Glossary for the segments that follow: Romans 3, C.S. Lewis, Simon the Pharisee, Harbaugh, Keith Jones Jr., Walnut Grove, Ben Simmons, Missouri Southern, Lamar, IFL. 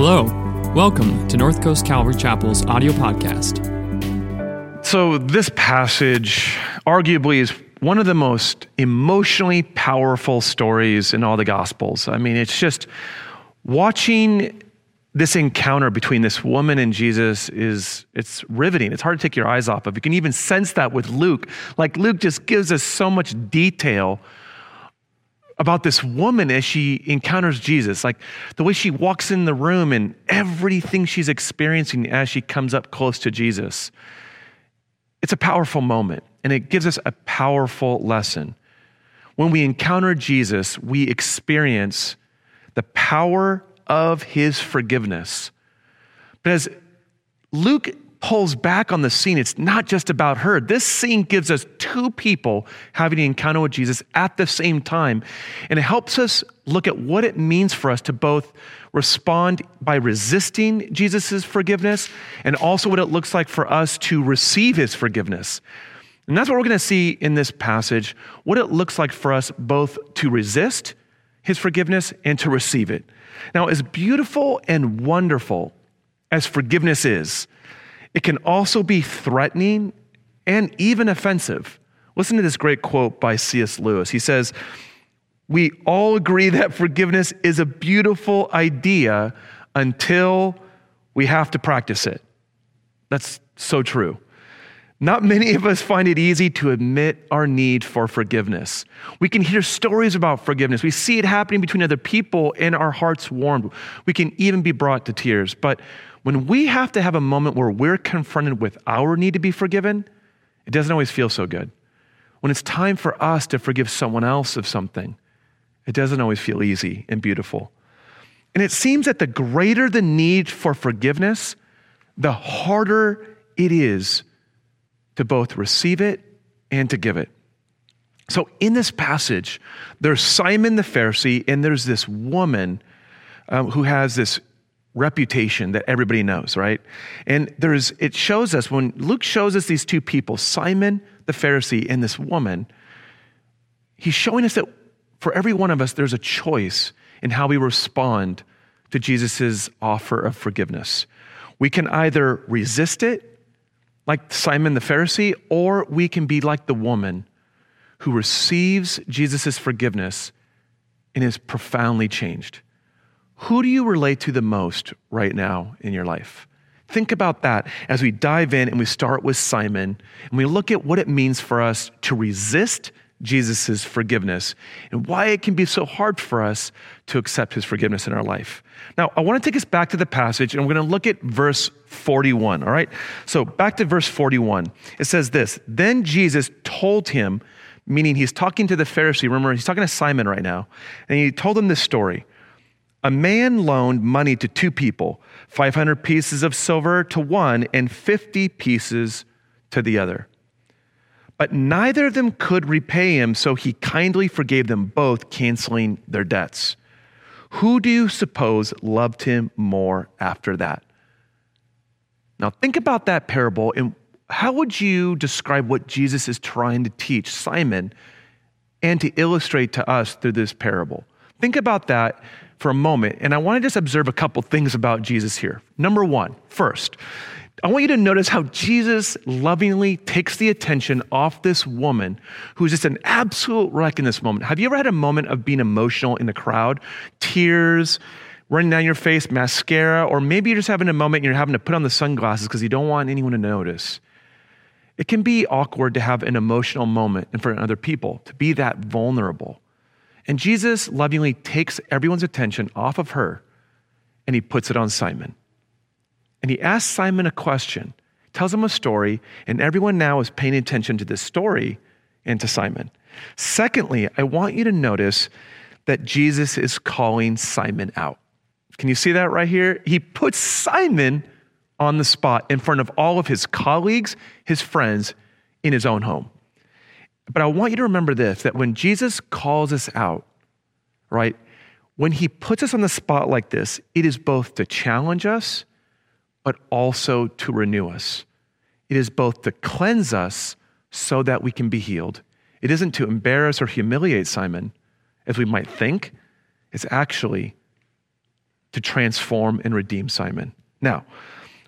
Hello, welcome to North Coast Calvary Chapel's audio podcast. So this passage arguably is one of the most emotionally powerful stories in all the Gospels. I mean, it's just watching this encounter between this woman and Jesus it's riveting. It's hard to take your eyes off of. You can even sense that with Luke. Like Luke just gives us so much detail about this woman as she encounters Jesus, like the way she walks in the room and everything she's experiencing as she comes up close to Jesus. It's a powerful moment, and it gives us a powerful lesson. When we encounter Jesus, we experience the power of his forgiveness. But as Luke pulls back on the scene, it's not just about her. This scene gives us two people having an encounter with Jesus at the same time, and it helps us look at what it means for us to both respond by resisting Jesus's forgiveness and also what it looks like for us to receive his forgiveness. And that's what we're going to see in this passage, what it looks like for us both to resist his forgiveness and to receive it. Now, as beautiful and wonderful as forgiveness is, it can also be threatening and even offensive. Listen to this great quote by C.S. Lewis. He says, "We all agree that forgiveness is a beautiful idea until we have to practice it." That's so true. Not many of us find it easy to admit our need for forgiveness. We can hear stories about forgiveness. We see it happening between other people, and our hearts warmed. We can even be brought to tears. But when we have to have a moment where we're confronted with our need to be forgiven, it doesn't always feel so good. When it's time for us to forgive someone else of something, it doesn't always feel easy and beautiful. And it seems that the greater the need for forgiveness, the harder it is to both receive it and to give it. So in this passage, there's Simon the Pharisee, and there's this woman who has this reputation that everybody knows, right? And it shows us, when Luke shows us these two people, Simon the Pharisee and this woman, he's showing us that for every one of us, there's a choice in how we respond to Jesus's offer of forgiveness. We can either resist it, like Simon the Pharisee, or we can be like the woman who receives Jesus's forgiveness and is profoundly changed. Who do you relate to the most right now in your life? Think about that as we dive in, and we start with Simon, and we look at what it means for us to resist Jesus's forgiveness and why it can be so hard for us to accept his forgiveness in our life. Now, I want to take us back to the passage, and we're going to look at verse 41, all right? So back to verse 41. It says this, "Then Jesus told him," meaning he's talking to the Pharisee. Remember, he's talking to Simon right now. And he told him this story. "A man loaned money to two people, 500 pieces of silver to one and 50 pieces to the other. But neither of them could repay him, so he kindly forgave them both, canceling their debts. Who do you suppose loved him more after that?" Now think about that parable, and how would you describe what Jesus is trying to teach Simon and to illustrate to us through this parable? Think about that for a moment, and I want to just observe a couple things about Jesus here. Number one, first, I want you to notice how Jesus lovingly takes the attention off this woman who's just an absolute wreck in this moment. Have you ever had a moment of being emotional in the crowd? Tears running down your face, mascara, or maybe you're just having a moment and you're having to put on the sunglasses because you don't want anyone to notice. It can be awkward to have an emotional moment in front of other people, to be that vulnerable. And Jesus lovingly takes everyone's attention off of her, and he puts it on Simon. And he asks Simon a question, tells him a story, and everyone now is paying attention to this story and to Simon. Secondly, I want you to notice that Jesus is calling Simon out. Can you see that right here? He puts Simon on the spot in front of all of his colleagues, his friends, in his own home. But I want you to remember this, that when Jesus calls us out, right, when he puts us on the spot like this, it is both to challenge us, but also to renew us. It is both to cleanse us so that we can be healed. It isn't to embarrass or humiliate Simon, as we might think. It's actually to transform and redeem Simon. Now,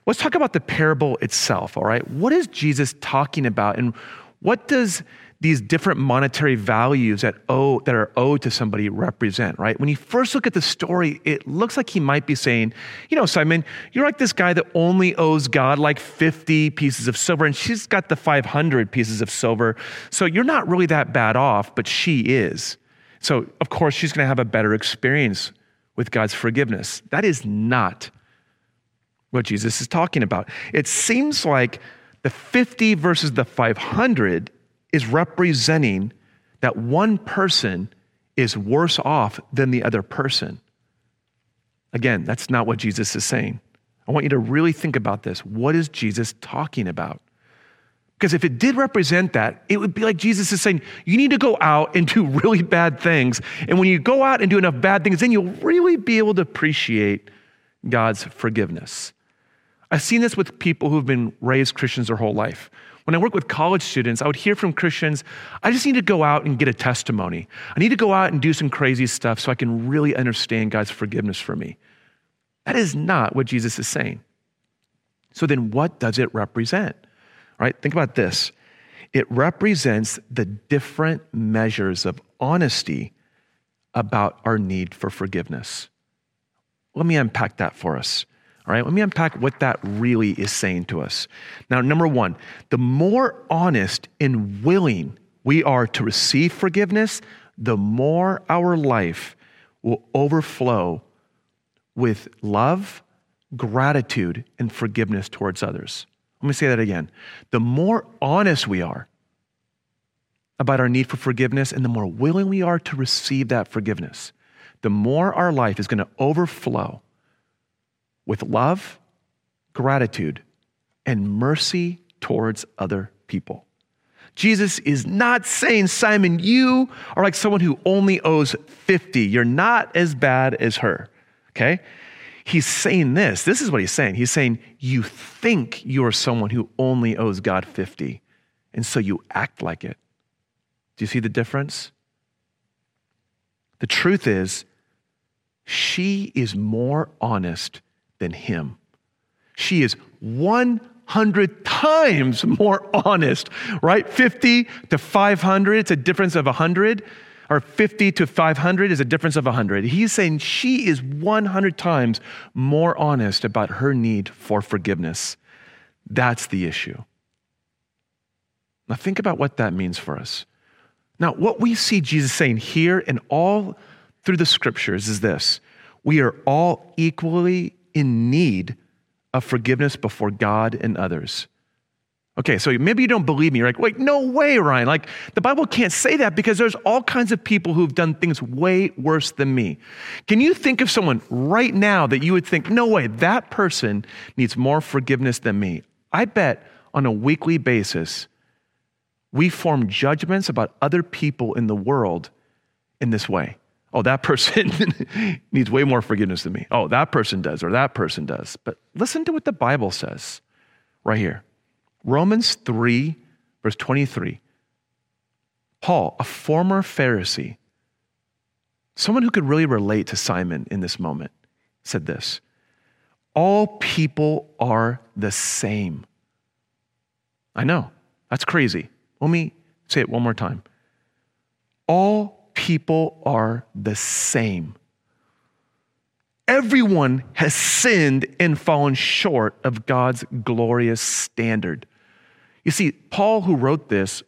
let's talk about the parable itself, all right? What is Jesus talking about, and what does these different monetary values that are owed to somebody represent, right? When you first look at the story, it looks like he might be saying, you know, Simon, you're like this guy that only owes God like 50 pieces of silver, and she's got the 500 pieces of silver, so you're not really that bad off, but she is. So, of course, she's going to have a better experience with God's forgiveness. That is not what Jesus is talking about. It seems like the 50 versus the 500 is representing that one person is worse off than the other person. Again, that's not what Jesus is saying. I want you to really think about this. What is Jesus talking about? Because if it did represent that, it would be like Jesus is saying, you need to go out and do really bad things. And when you go out and do enough bad things, then you'll really be able to appreciate God's forgiveness. I've seen this with people who've been raised Christians their whole life. When I work with college students, I would hear from Christians, I just need to go out and get a testimony. I need to go out and do some crazy stuff so I can really understand God's forgiveness for me. That is not what Jesus is saying. So then what does it represent? All right, think about this. It represents the different measures of honesty about our need for forgiveness. Let me unpack that for us. All right, let me unpack what that really is saying to us. Now, number one, the more honest and willing we are to receive forgiveness, the more our life will overflow with love, gratitude, and forgiveness towards others. Let me say that again. The more honest we are about our need for forgiveness and the more willing we are to receive that forgiveness, the more our life is going to overflow with love, gratitude, and mercy towards other people. Jesus is not saying, Simon, you are like someone who only owes 50. You're not as bad as her, okay? He's saying this. This is what he's saying. He's saying, you think you're someone who only owes God 50, and so you act like it. Do you see the difference? The truth is, she is more honest than him. She is 100 times more honest, right? 50 to 500, it's a difference of 100, or 50 to 500 is a difference of 100. He's saying she is 100 times more honest about her need for forgiveness. That's the issue. Now think about what that means for us. Now, what we see Jesus saying here and all through the scriptures is this: we are all equally in need of forgiveness before God and others. Okay, so maybe you don't believe me. You're like, wait, no way, Ryan. Like, the Bible can't say that because there's all kinds of people who've done things way worse than me. Can you think of someone right now that you would think, no way, that person needs more forgiveness than me? I bet on a weekly basis, we form judgments about other people in the world in this way. Oh, that person needs way more forgiveness than me. Oh, that person does, or that person does. But listen to what the Bible says right here. Romans 3, verse 23. Paul, a former Pharisee, someone who could really relate to Simon in this moment, said this: all people are the same. I know, that's crazy. Let me say it one more time. All people are the same. Everyone has sinned and fallen short of God's glorious standard. You see, Paul, who wrote this,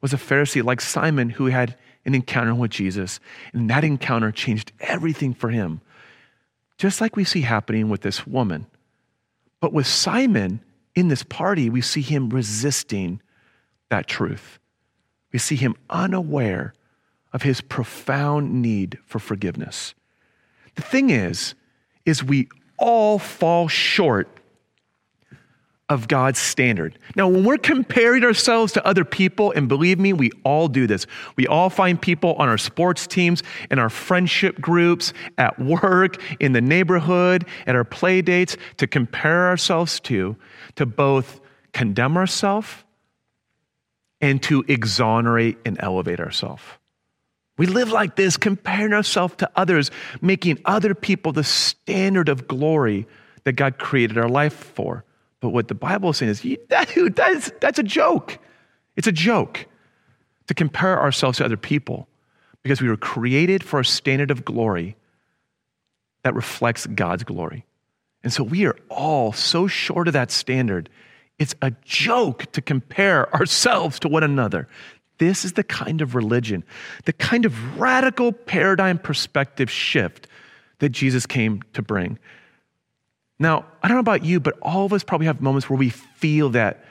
was a Pharisee like Simon who had an encounter with Jesus, and that encounter changed everything for him, just like we see happening with this woman. But with Simon in this party, we see him resisting that truth. We see him unaware of his profound need for forgiveness. The thing is we all fall short of God's standard. Now, when we're comparing ourselves to other people, and believe me, we all do this. We all find people on our sports teams, in our friendship groups, at work, in the neighborhood, at our play dates, to compare ourselves to both condemn ourselves and to exonerate and elevate ourselves. We live like this, comparing ourselves to others, making other people the standard of glory that God created our life for. But what the Bible is saying is, that's a joke. It's a joke to compare ourselves to other people because we were created for a standard of glory that reflects God's glory. And so we are all so short of that standard. It's a joke to compare ourselves to one another. This is the kind of religion, the kind of radical paradigm perspective shift that Jesus came to bring. Now, I don't know about you, but all of us probably have moments where we feel that,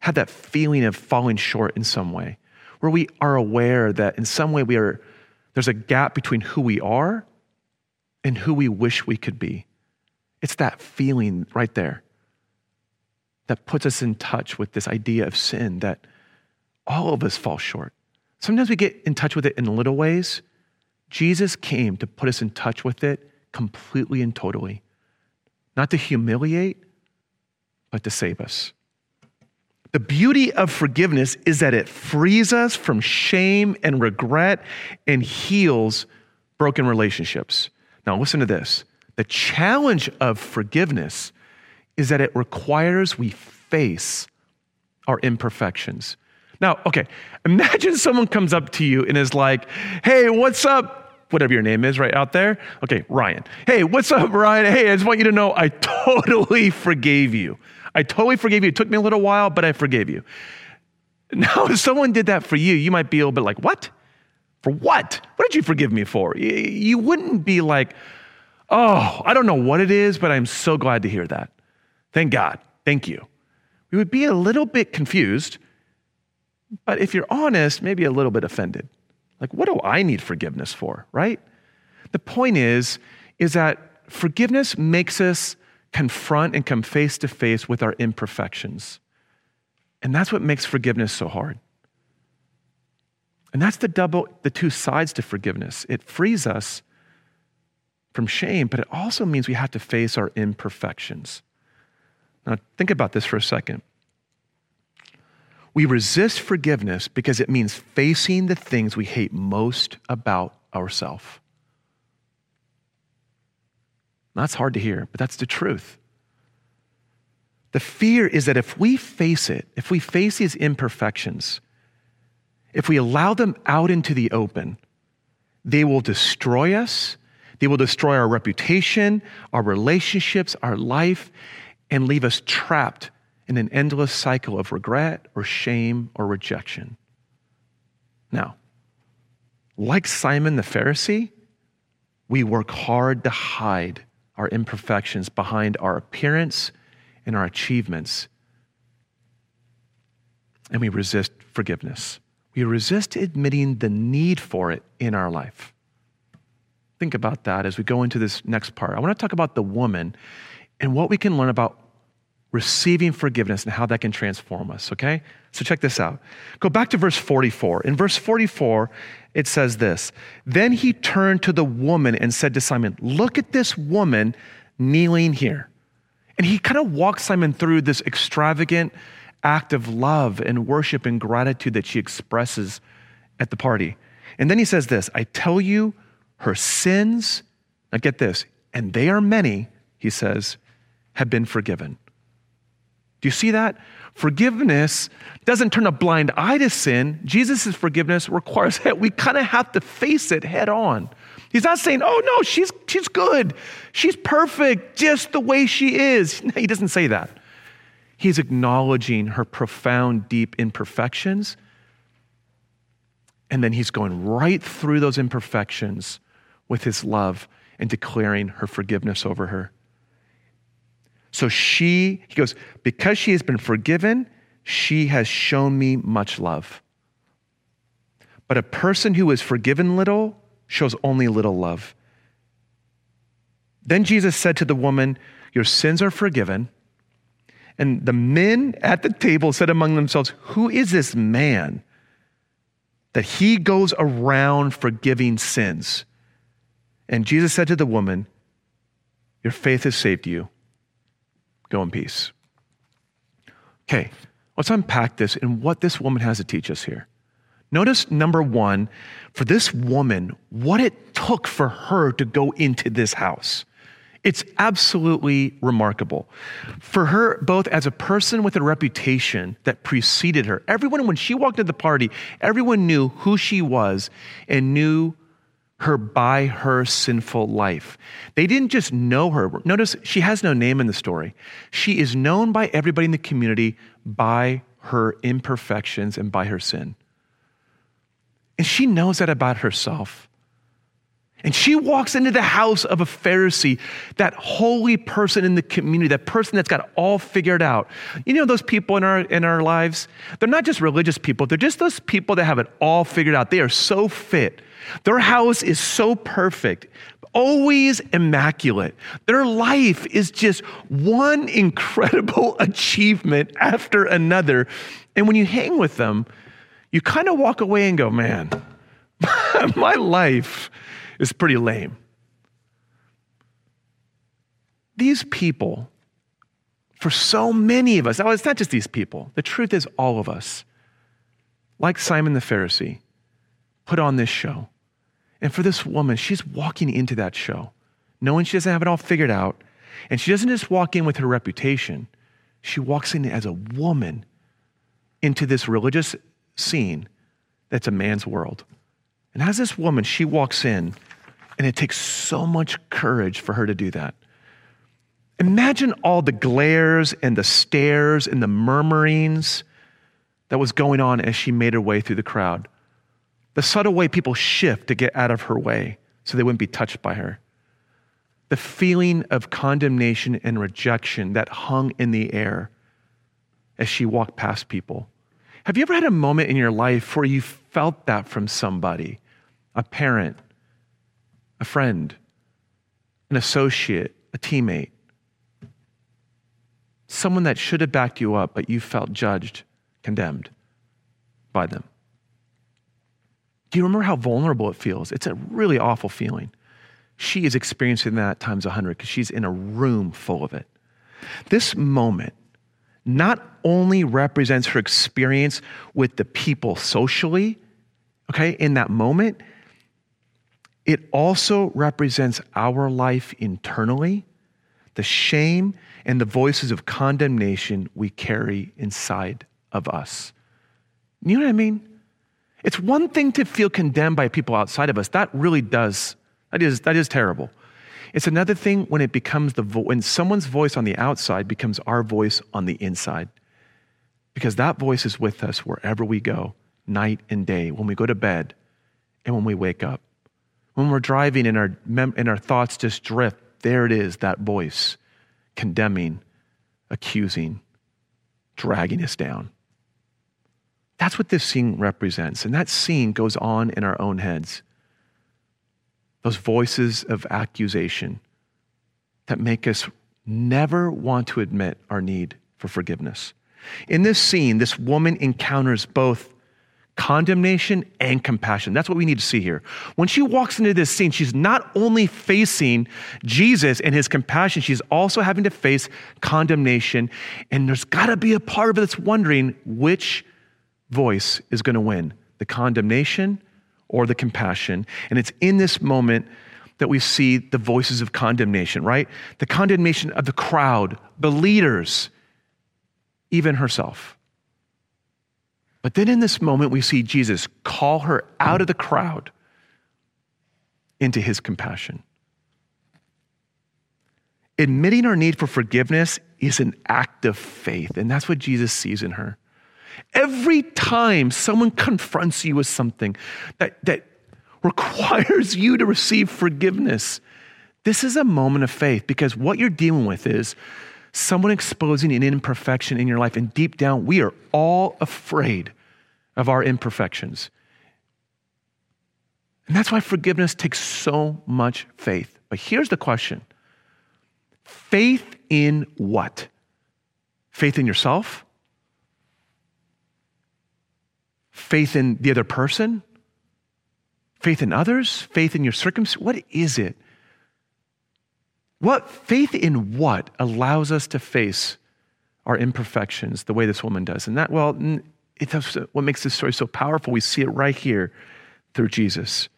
have that feeling of falling short in some way, where we are aware that in some way there's a gap between who we are and who we wish we could be. It's that feeling right there that puts us in touch with this idea of sin that all of us fall short. Sometimes we get in touch with it in little ways. Jesus came to put us in touch with it completely and totally. Not to humiliate, but to save us. The beauty of forgiveness is that it frees us from shame and regret and heals broken relationships. Now listen to this. The challenge of forgiveness is that it requires we face our imperfections. Now, okay, imagine someone comes up to you and is like, hey, what's up? Whatever your name is right out there. Okay, Ryan. Hey, what's up, Ryan? Hey, I just want you to know I totally forgave you. It took me a little while, but I forgave you. Now, if someone did that for you, you might be a little bit like, what? For what? What did you forgive me for? You wouldn't be like, oh, I don't know what it is, but I'm so glad to hear that. Thank God. Thank you. We would be a little bit confused, but if you're honest, maybe a little bit offended. Like, what do I need forgiveness for, right? The point is that forgiveness makes us confront and come face to face with our imperfections. And that's what makes forgiveness so hard. And that's the two sides to forgiveness. It frees us from shame, but it also means we have to face our imperfections. Now, think about this for a second. We resist forgiveness because it means facing the things we hate most about ourselves. That's hard to hear, but that's the truth. The fear is that if we face it, if we face these imperfections, if we allow them out into the open, they will destroy us. They will destroy our reputation, our relationships, our life, and leave us trapped in an endless cycle of regret or shame or rejection. Now, like Simon the Pharisee, we work hard to hide our imperfections behind our appearance and our achievements, and we resist forgiveness. We resist admitting the need for it in our life. Think about that as we go into this next part. I want to talk about the woman and what we can learn about receiving forgiveness and how that can transform us, okay? So check this out. Go back to verse 44. In verse 44, it says this, then he turned to the woman and said to Simon, look at this woman kneeling here. And he kind of walks Simon through this extravagant act of love and worship and gratitude that she expresses at the party. And then he says this, I tell you, her sins, now get this, and they are many, he says, have been forgiven. Do you see that? Forgiveness doesn't turn a blind eye to sin. Jesus' forgiveness requires that we kind of have to face it head on. He's not saying, oh no, she's good. She's perfect just the way she is. No, he doesn't say that. He's acknowledging her profound, deep imperfections. And then he's going right through those imperfections with his love and declaring her forgiveness over her. So he goes, because she has been forgiven, she has shown me much love. But a person who is forgiven little shows only little love. Then Jesus said to the woman, your sins are forgiven. And the men at the table said among themselves, who is this man that he goes around forgiving sins? And Jesus said to the woman, your faith has saved you. Go in peace. Okay, let's unpack this and what this woman has to teach us here. Notice number one, for this woman, what it took for her to go into this house. It's absolutely remarkable. For her, both as a person with a reputation that preceded her, everyone, when she walked into the party, everyone knew who she was and knew her by her sinful life. They didn't just know her. Notice she has no name in the story. She is known by everybody in the community by her imperfections and by her sin. And she knows that about herself. And she walks into the house of a Pharisee, that holy person in the community, that person that's got it all figured out. You know those people in our lives? They're not just religious people. They're just those people that have it all figured out. They are so fit. Their house is so perfect, always immaculate. Their life is just one incredible achievement after another. And when you hang with them, you kind of walk away and go, man, my life is pretty lame. These people, for so many of us, now it's not just these people, the truth is all of us, like Simon the Pharisee, put on this show. And for this woman, she's walking into that show, knowing she doesn't have it all figured out. And she doesn't just walk in with her reputation. She walks in as a woman into this religious scene that's a man's world. And as this woman, she walks in, and it takes so much courage for her to do that. Imagine all the glares and the stares and the murmurings that was going on as she made her way through the crowd. The subtle way people shift to get out of her way so they wouldn't be touched by her. The feeling of condemnation and rejection that hung in the air as she walked past people. Have you ever had a moment in your life where you felt that from somebody, a parent, a friend, an associate, a teammate, someone that should have backed you up, but you felt judged, condemned by them? Do you remember how vulnerable it feels? It's a really awful feeling. She is experiencing that times 100 because she's in a room full of it. This moment not only represents her experience with the people socially, okay, in that moment, it also represents our life internally, the shame and the voices of condemnation we carry inside of us. You know what I mean? It's one thing to feel condemned by people outside of us. That really does, that is terrible. It's another thing when it becomes when someone's voice on the outside becomes our voice on the inside, because that voice is with us wherever we go, night and day, when we go to bed and when we wake up, when we're driving and our thoughts just drift. There it is, that voice condemning, accusing, dragging us down. That's what this scene represents. And that scene goes on in our own heads. Those voices of accusation that make us never want to admit our need for forgiveness. In this scene, this woman encounters both condemnation and compassion. That's what we need to see here. When she walks into this scene, she's not only facing Jesus and his compassion, she's also having to face condemnation. And there's got to be a part of it that's wondering which voice is going to win, the condemnation or the compassion. And it's in this moment that we see the voices of condemnation, right? The condemnation of the crowd, the leaders, even herself. But then in this moment, we see Jesus call her out of the crowd into his compassion. Admitting our need for forgiveness is an act of faith, and that's what Jesus sees in her. Every time someone confronts you with something that requires you to receive forgiveness, this is a moment of faith, because what you're dealing with is someone exposing an imperfection in your life. And deep down, we are all afraid of our imperfections. And that's why forgiveness takes so much faith. But here's the question. Faith in what? Faith in yourself? Faith in the other person? Faith in others? Faith in your circumstance? What is it? What faith in what allows us to face our imperfections the way this woman does? And that, well, That's what makes this story so powerful. We see it right here through Jesus.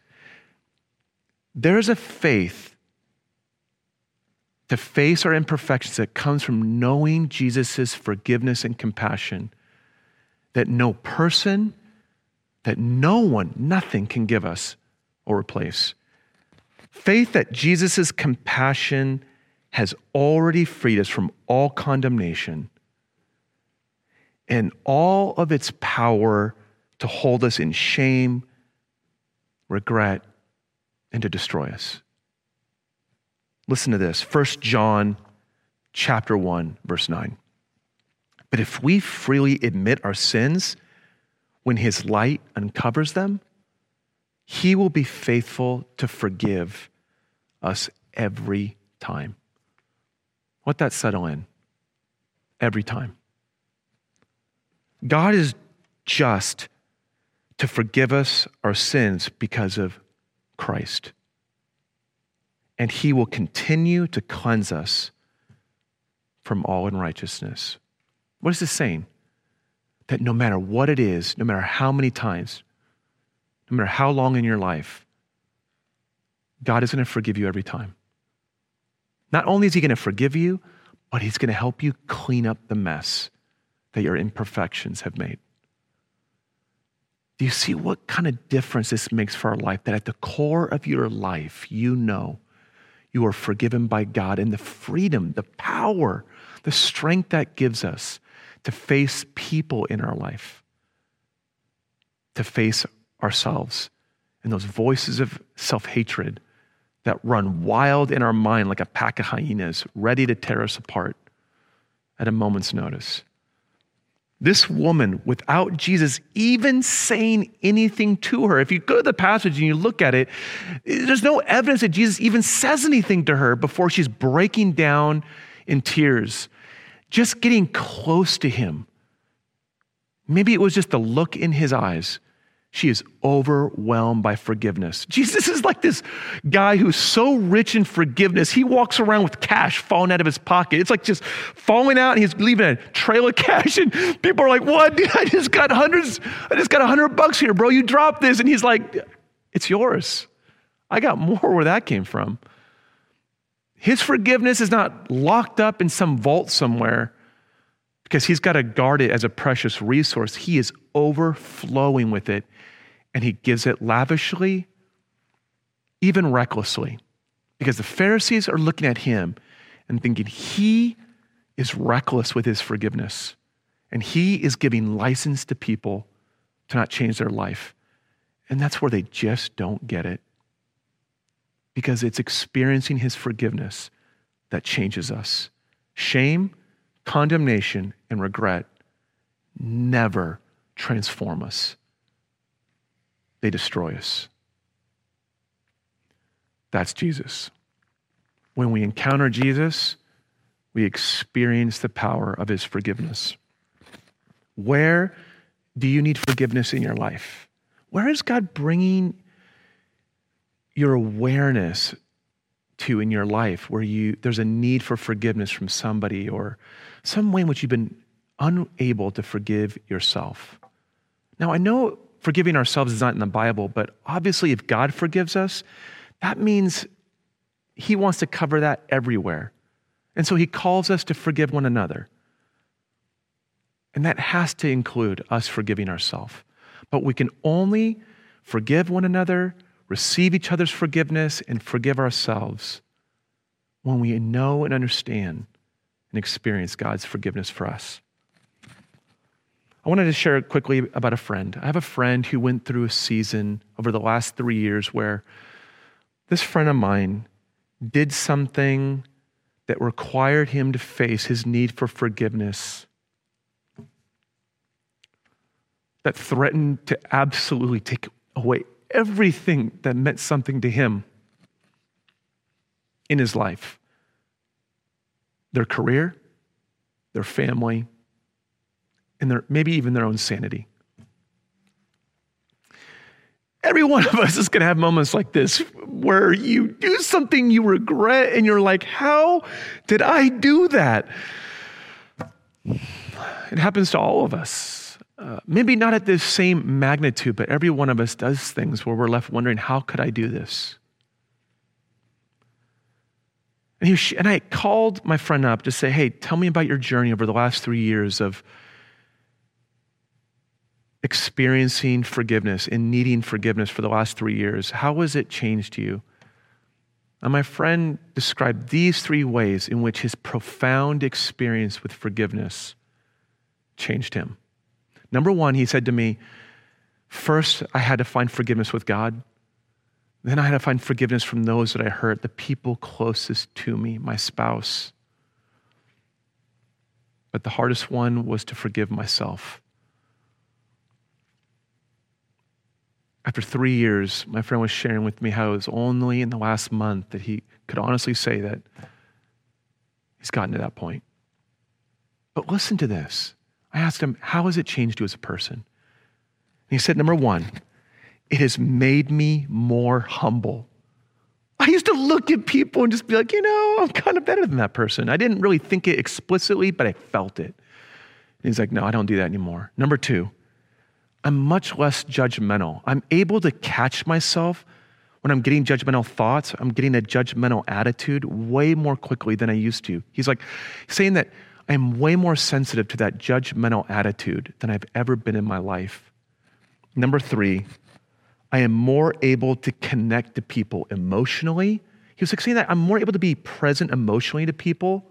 There is a faith to face our imperfections that comes from knowing Jesus' forgiveness and compassion that no person, that no one, nothing can give us or replace. Faith that Jesus' compassion has already freed us from all condemnation and all of its power to hold us in shame, regret, and to destroy us. Listen to this, First John chapter 1, verse 9. But if we freely admit our sins, when his light uncovers them, he will be faithful to forgive us every time. Let that settle in. Every time. God is just to forgive us our sins because of Christ. And he will continue to cleanse us from all unrighteousness. What is this saying? That no matter what it is, no matter how many times, no matter how long in your life, God is going to forgive you every time. Not only is he going to forgive you, but he's going to help you clean up the mess that your imperfections have made. Do you see what kind of difference this makes for our life? That at the core of your life, you know you are forgiven by God, and the freedom, the power, the strength that gives us to face people in our life, to face ourselves and those voices of self-hatred that run wild in our mind like a pack of hyenas, ready to tear us apart at a moment's notice. This woman, without Jesus even saying anything to her, if you go to the passage and you look at it, there's no evidence that Jesus even says anything to her before she's breaking down in tears, just getting close to him. Maybe it was just the look in his eyes. She is overwhelmed by forgiveness. Jesus is like this guy who's so rich in forgiveness. He walks around with cash falling out of his pocket. It's like just falling out, and he's leaving a trail of cash, and people are like, what? Dude, I just got $100 here, bro. You dropped this. And he's like, it's yours. I got more where that came from. His forgiveness is not locked up in some vault somewhere, because he's got to guard it as a precious resource. He is overflowing with it, and he gives it lavishly, even recklessly, because the Pharisees are looking at him and thinking he is reckless with his forgiveness, and he is giving license to people to not change their life. And that's where they just don't get it, because it's experiencing his forgiveness that changes us. Shame, condemnation, and regret never transform us. They destroy us. That's Jesus. When we encounter Jesus, we experience the power of his forgiveness. Where do you need forgiveness in your life? Where is God bringing your awareness to in your life where there's a need for forgiveness from somebody or some way in which you've been unable to forgive yourself? Now, I know forgiving ourselves is not in the Bible, but obviously if God forgives us, that means he wants to cover that everywhere. And so he calls us to forgive one another. And that has to include us forgiving ourselves. But we can only forgive one another, receive each other's forgiveness, and forgive ourselves when we know and understand and experience God's forgiveness for us. I wanted to share quickly about a friend. I have a friend who went through a season over the last 3 years where this friend of mine did something that required him to face his need for forgiveness that threatened to absolutely take away everything that meant something to him in his life. Their career, their family, and maybe even their own sanity. Every one of us is going to have moments like this where you do something you regret and you're like, how did I do that? It happens to all of us. Maybe not at this same magnitude, but every one of us does things where we're left wondering, how could I do this? And I called my friend up to say, hey, tell me about your journey over the last 3 years of experiencing forgiveness and needing forgiveness for the last 3 years. How has it changed you? And my friend described these three ways in which his profound experience with forgiveness changed him. Number one, he said to me, first, I had to find forgiveness with God. Then I had to find forgiveness from those that I hurt, the people closest to me, my spouse. But the hardest one was to forgive myself. After 3 years, my friend was sharing with me how it was only in the last month that he could honestly say that he's gotten to that point. But listen to this. I asked him, how has it changed you as a person? And he said, number one, it has made me more humble. I used to look at people and just be like, I'm kind of better than that person. I didn't really think it explicitly, but I felt it. And he's like, no, I don't do that anymore. Number two, I'm much less judgmental. I'm able to catch myself when I'm getting judgmental thoughts. I'm getting a judgmental attitude way more quickly than I used to. He's like saying that I'm way more sensitive to that judgmental attitude than I've ever been in my life. Number three, I am more able to connect to people emotionally. He was like saying that I'm more able to be present emotionally to people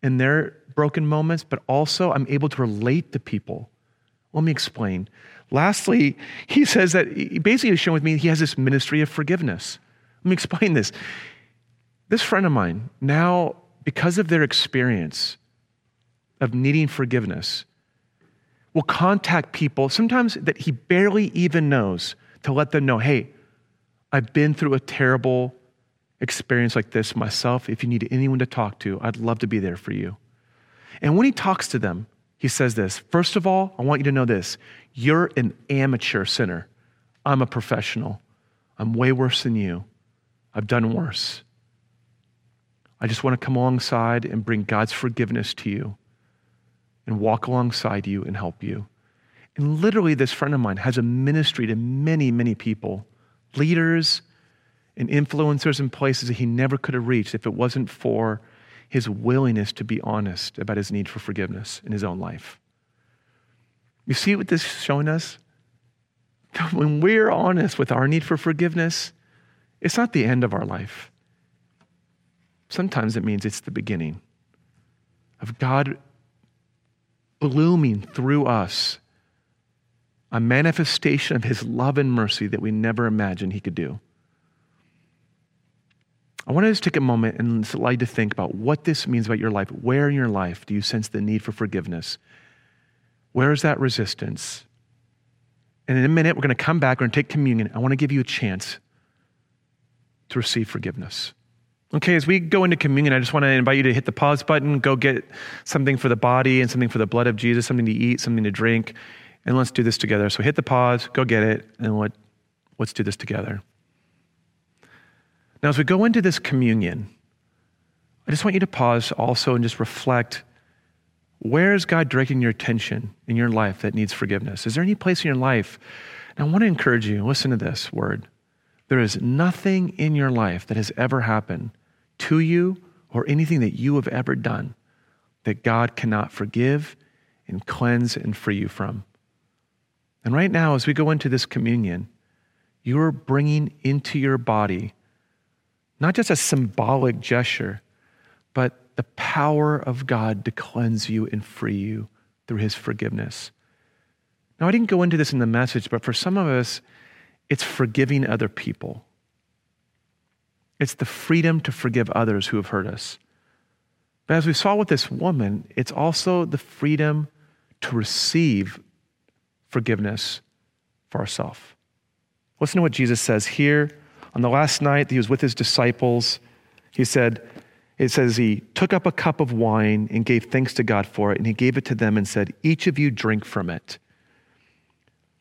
in their broken moments, but also I'm able to relate to people. Let me explain. Lastly, he says that he basically is showing with me he has this ministry of forgiveness. Let me explain this. This friend of mine, now because of their experience of needing forgiveness, will contact people sometimes that he barely even knows to let them know, hey, I've been through a terrible experience like this myself. If you need anyone to talk to, I'd love to be there for you. And when he talks to them, he says this, first of all, I want you to know this. You're an amateur sinner. I'm a professional. I'm way worse than you. I've done worse. I just want to come alongside and bring God's forgiveness to you and walk alongside you and help you. And literally this friend of mine has a ministry to many, many people, leaders and influencers in places that he never could have reached if it wasn't for his willingness to be honest about his need for forgiveness in his own life. You see what this is showing us? When we're honest with our need for forgiveness, it's not the end of our life. Sometimes it means it's the beginning of God blooming through us a manifestation of his love and mercy that we never imagined he could do. I want to just take a moment and allow you to think about what this means about your life. Where in your life do you sense the need for forgiveness? Where is that resistance? And in a minute, we're going to come back. We're going to take communion. I want to give you a chance to receive forgiveness. Okay, as we go into communion, I just want to invite you to hit the pause button, go get something for the body and something for the blood of Jesus, something to eat, something to drink, and let's do this together. So hit the pause, go get it, and let's do this together. Now, as we go into this communion, I just want you to pause also and just reflect, where is God directing your attention in your life that needs forgiveness? Is there any place in your life? And I want to encourage you, listen to this word. There is nothing in your life that has ever happened to you or anything that you have ever done that God cannot forgive and cleanse and free you from. And right now, as we go into this communion, you are bringing into your body not just a symbolic gesture, but the power of God to cleanse you and free you through his forgiveness. Now, I didn't go into this in the message, but for some of us, it's forgiving other people. It's the freedom to forgive others who have hurt us. But as we saw with this woman, it's also the freedom to receive forgiveness for ourselves. Listen to what Jesus says here. On the last night, he was with his disciples. It says he took up a cup of wine and gave thanks to God for it. And he gave it to them and said, each of you drink from it.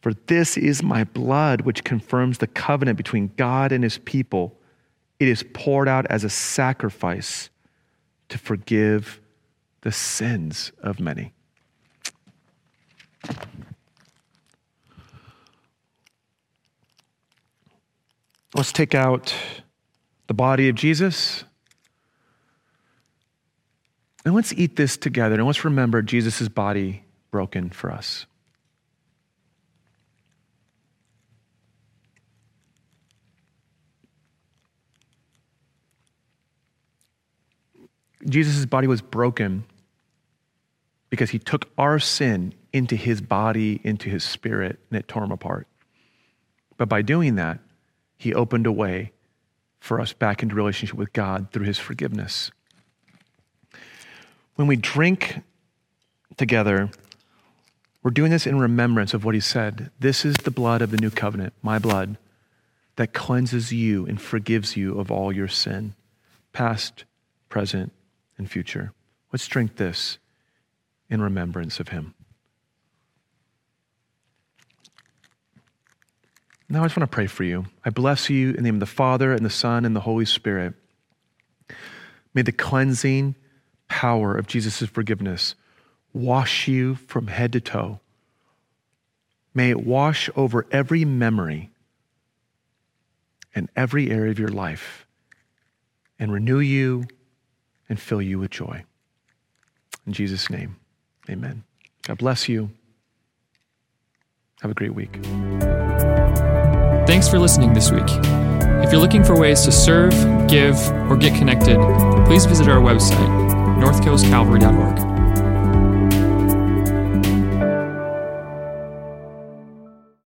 For this is my blood, which confirms the covenant between God and his people. It is poured out as a sacrifice to forgive the sins of many. Let's take out the body of Jesus. And let's eat this together. And let's remember Jesus' body broken for us. Jesus' body was broken because he took our sin into his body, into his spirit, and it tore him apart. But by doing that, he opened a way for us back into relationship with God through his forgiveness. When we drink together, we're doing this in remembrance of what he said. This is the blood of the new covenant, my blood, that cleanses you and forgives you of all your sin, past, present, and future. Let's drink this in remembrance of him. Now I just want to pray for you. I bless you in the name of the Father and the Son and the Holy Spirit. May the cleansing power of Jesus' forgiveness wash you from head to toe. May it wash over every memory and every area of your life and renew you and fill you with joy. In Jesus' name, amen. God bless you. Have a great week. Thanks for listening this week. If you're looking for ways to serve, give, or get connected, please visit our website, northcoastcalvary.org.